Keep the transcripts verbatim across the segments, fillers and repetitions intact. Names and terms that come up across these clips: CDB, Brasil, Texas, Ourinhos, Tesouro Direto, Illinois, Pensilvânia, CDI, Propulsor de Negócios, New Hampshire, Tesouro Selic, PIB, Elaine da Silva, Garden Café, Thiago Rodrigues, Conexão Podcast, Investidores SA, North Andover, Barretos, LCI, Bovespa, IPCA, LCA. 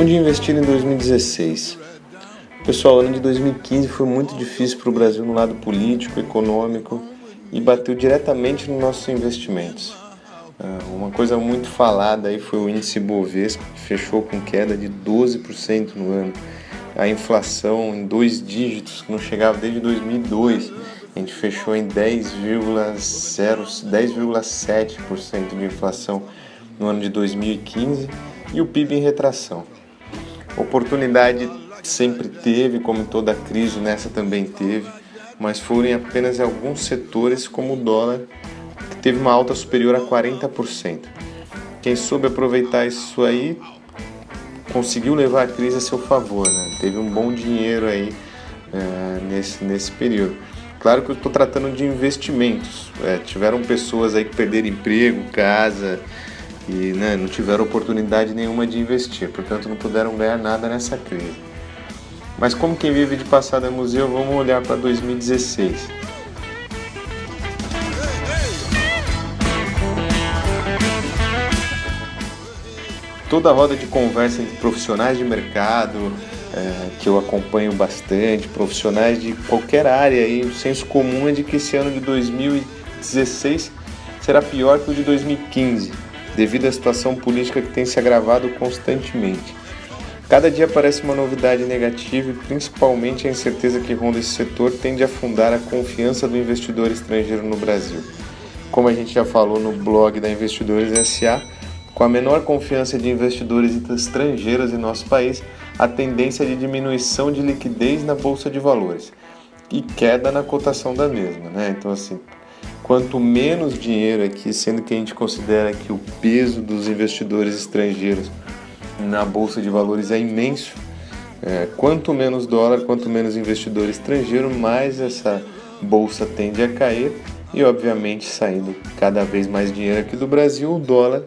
Onde investir em dois mil e dezesseis? Pessoal, o ano de dois mil e quinze foi muito difícil para o Brasil no lado político, econômico e bateu diretamente nos nossos investimentos. Uma coisa muito falada aí foi o índice Bovespa, que fechou com queda de doze por cento no ano. A inflação em dois dígitos, que não chegava desde dois mil e dois, a gente fechou em dez vírgula sete por cento de inflação no ano de dois mil e quinze e o P I B em retração. Oportunidade sempre teve, como toda crise, nessa também teve, mas foram apenas alguns setores como o dólar, que teve uma alta superior a quarenta por cento. Quem soube aproveitar isso aí conseguiu levar a crise a seu favor, né? Teve um bom dinheiro aí é, nesse, nesse período. Claro que eu estou tratando de investimentos. É, tiveram pessoas aí que perderam emprego, casa e né, não tiveram oportunidade nenhuma de investir, portanto não puderam ganhar nada nessa crise. Mas como quem vive de passado é museu, vamos olhar para dois mil e dezesseis. Toda a roda de conversa entre profissionais de mercado, é, que eu acompanho bastante, profissionais de qualquer área, e o senso comum é de que esse ano de dois mil e dezesseis será pior que o de dois mil e quinze, devido à situação política que tem se agravado constantemente. Cada dia aparece uma novidade negativa e principalmente a incerteza que ronda esse setor tende a afundar a confiança do investidor estrangeiro no Brasil. Como a gente já falou no blog da Investidores S A, com a menor confiança de investidores estrangeiros em nosso país, a tendência de diminuição de liquidez na Bolsa de Valores e queda na cotação da mesma, né? Então, assim, quanto menos dinheiro aqui, sendo que a gente considera que o peso dos investidores estrangeiros na Bolsa de Valores é imenso, é, quanto menos dólar, quanto menos investidor estrangeiro, mais essa bolsa tende a cair e, obviamente, saindo cada vez mais dinheiro aqui do Brasil, o dólar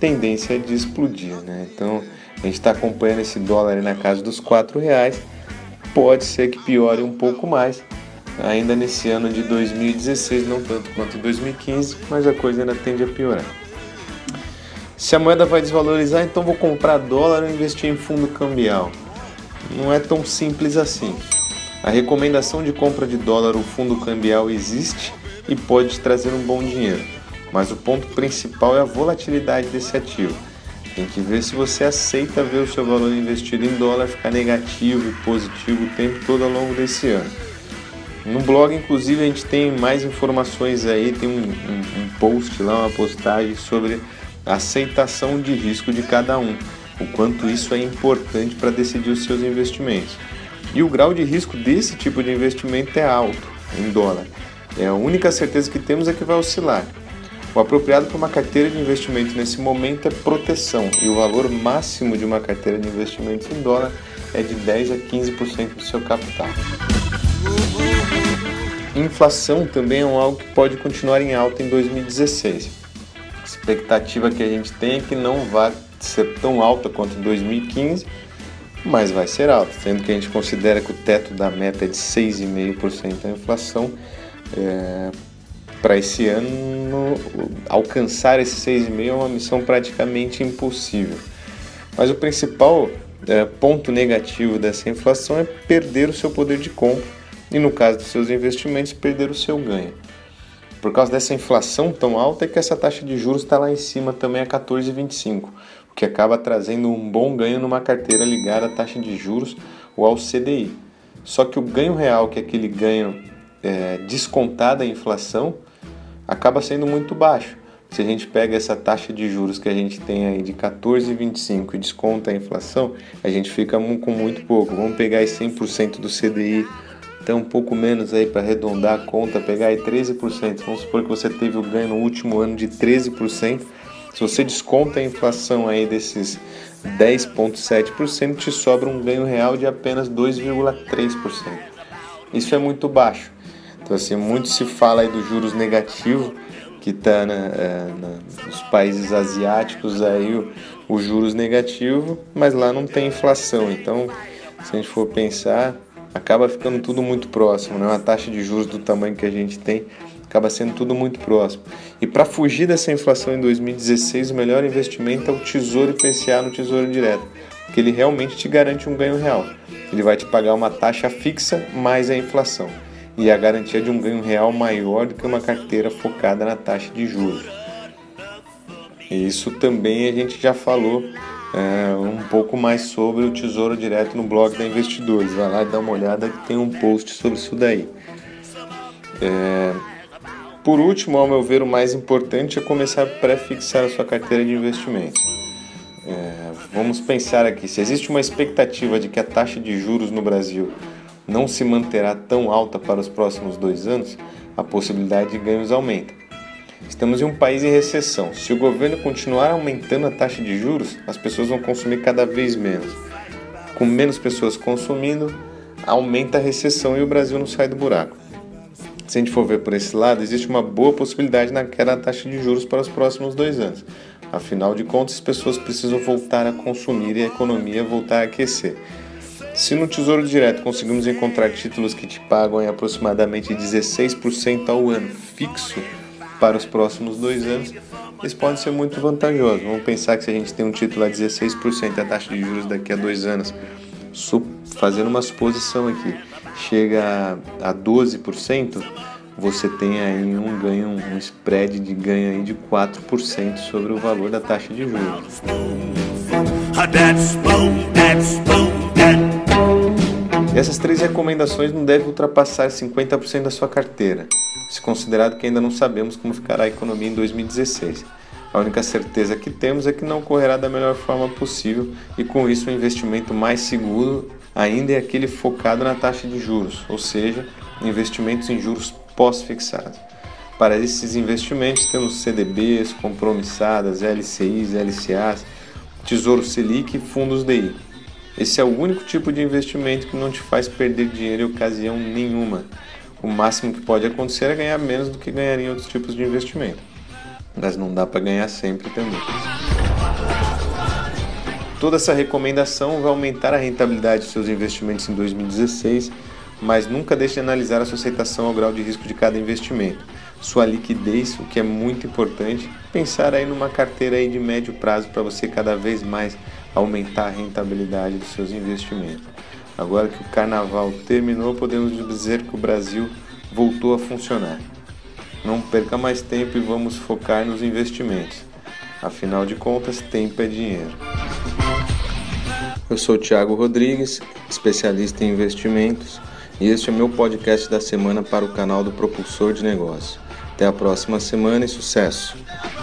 tendência de explodir, né? Então a gente está acompanhando esse dólar na casa dos quatro reais, pode ser que piore um pouco mais ainda nesse ano de dois mil e dezesseis, não tanto quanto dois mil e quinze, mas a coisa ainda tende a piorar. Se a moeda vai desvalorizar, então vou comprar dólar ou investir em fundo cambial? Não é tão simples assim. A recomendação de compra de dólar ou fundo cambial existe e pode trazer um bom dinheiro. Mas o ponto principal é a volatilidade desse ativo. Tem que ver se você aceita ver o seu valor investido em dólar ficar negativo e positivo o tempo todo ao longo desse ano. No blog, inclusive, a gente tem mais informações aí, tem um, um, um post lá, uma postagem sobre a aceitação de risco de cada um, o quanto isso é importante para decidir os seus investimentos. E o grau de risco desse tipo de investimento é alto em dólar. É a única certeza que temos é que vai oscilar. O apropriado para uma carteira de investimento nesse momento é proteção, e o valor máximo de uma carteira de investimentos em dólar é de dez a quinze por cento do seu capital. Inflação também é algo que pode continuar em alta em dois mil e dezesseis. A expectativa que a gente tem é que não vai ser tão alta quanto em dois mil e quinze, mas vai ser alta, sendo que a gente considera que o teto da meta é de seis vírgula cinco por cento da inflação. É... Para esse ano, alcançar esse seis vírgula cinco por cento é uma missão praticamente impossível. Mas o principal é, ponto negativo dessa inflação é perder o seu poder de compra e, no caso dos seus investimentos, perder o seu ganho. Por causa dessa inflação tão alta é que essa taxa de juros está lá em cima também a quatorze vírgula vinte e cinco por cento, o que acaba trazendo um bom ganho numa carteira ligada à taxa de juros ou ao C D I. Só que o ganho real, que é aquele ganho é, descontado à inflação, acaba sendo muito baixo. Se a gente pega essa taxa de juros que a gente tem aí de quatorze vírgula vinte e cinco por cento e desconta a inflação, a gente fica com muito pouco. Vamos pegar aí cem por cento do C D I, então um pouco menos aí para arredondar a conta, pegar aí treze por cento. Vamos supor que você teve o ganho no último ano de treze por cento. Se você desconta a inflação aí desses dez vírgula sete por cento, te sobra um ganho real de apenas dois vírgula três por cento. Isso é muito baixo. Então, assim, muito se fala aí dos juros negativos, que está nos países asiáticos, aí o, o juros negativo, mas lá não tem inflação. Então, se a gente for pensar, acaba ficando tudo muito próximo, né? Uma taxa de juros do tamanho que a gente tem acaba sendo tudo muito próximo. E para fugir dessa inflação em dois mil e dezesseis, o melhor investimento é o Tesouro I P C A no Tesouro Direto, que ele realmente te garante um ganho real. Ele vai te pagar uma taxa fixa mais a inflação e a garantia de um ganho real maior do que uma carteira focada na taxa de juros. Isso também a gente já falou é, um pouco mais sobre o Tesouro Direto no blog da Investidores. Vai lá e dá uma olhada que tem um post sobre isso daí. É, por último, ao meu ver, o mais importante é começar a pré-fixar a sua carteira de investimento. É, vamos pensar aqui, se existe uma expectativa de que a taxa de juros no Brasil não se manterá tão alta para os próximos dois anos, a possibilidade de ganhos aumenta. Estamos em um país em recessão. Se o governo continuar aumentando a taxa de juros, as pessoas vão consumir cada vez menos. Com menos pessoas consumindo, aumenta a recessão e o Brasil não sai do buraco. Se a gente for ver por esse lado, existe uma boa possibilidade na queda da taxa de juros para os próximos dois anos. Afinal de contas, as pessoas precisam voltar a consumir e a economia voltar a aquecer. Se no Tesouro Direto conseguimos encontrar títulos que te pagam em aproximadamente dezesseis por cento ao ano fixo para os próximos dois anos, eles podem ser muito vantajosos. Vamos pensar que se a gente tem um título a dezesseis por cento, a taxa de juros daqui a dois anos, fazendo uma suposição aqui, chega a doze por cento, você tem aí um ganho, um spread de ganho aí de quatro por cento sobre o valor da taxa de juros. Essas três recomendações não devem ultrapassar cinquenta por cento da sua carteira, se considerado que ainda não sabemos como ficará a economia em dois mil e dezesseis. A única certeza que temos é que não correrá da melhor forma possível e com isso o investimento mais seguro ainda é aquele focado na taxa de juros, ou seja, investimentos em juros pós-fixados. Para esses investimentos temos C D Bs, compromissadas, L C Is, L C As, Tesouro Selic e fundos D I. Esse é o único tipo de investimento que não te faz perder dinheiro em ocasião nenhuma. O máximo que pode acontecer é ganhar menos do que ganharia em outros tipos de investimento. Mas não dá para ganhar sempre também. Toda essa recomendação vai aumentar a rentabilidade dos seus investimentos em dois mil e dezesseis, mas nunca deixe de analisar a sua aceitação ao grau de risco de cada investimento, sua liquidez, o que é muito importante, pensar aí numa carteira aí de médio prazo para você cada vez mais aumentar a rentabilidade dos seus investimentos. Agora que o carnaval terminou, podemos dizer que o Brasil voltou a funcionar. Não perca mais tempo e vamos focar nos investimentos. Afinal de contas, tempo é dinheiro. Eu sou o Thiago Rodrigues, especialista em investimentos, e este é meu podcast da semana para o canal do Propulsor de Negócios. Até a próxima semana e sucesso!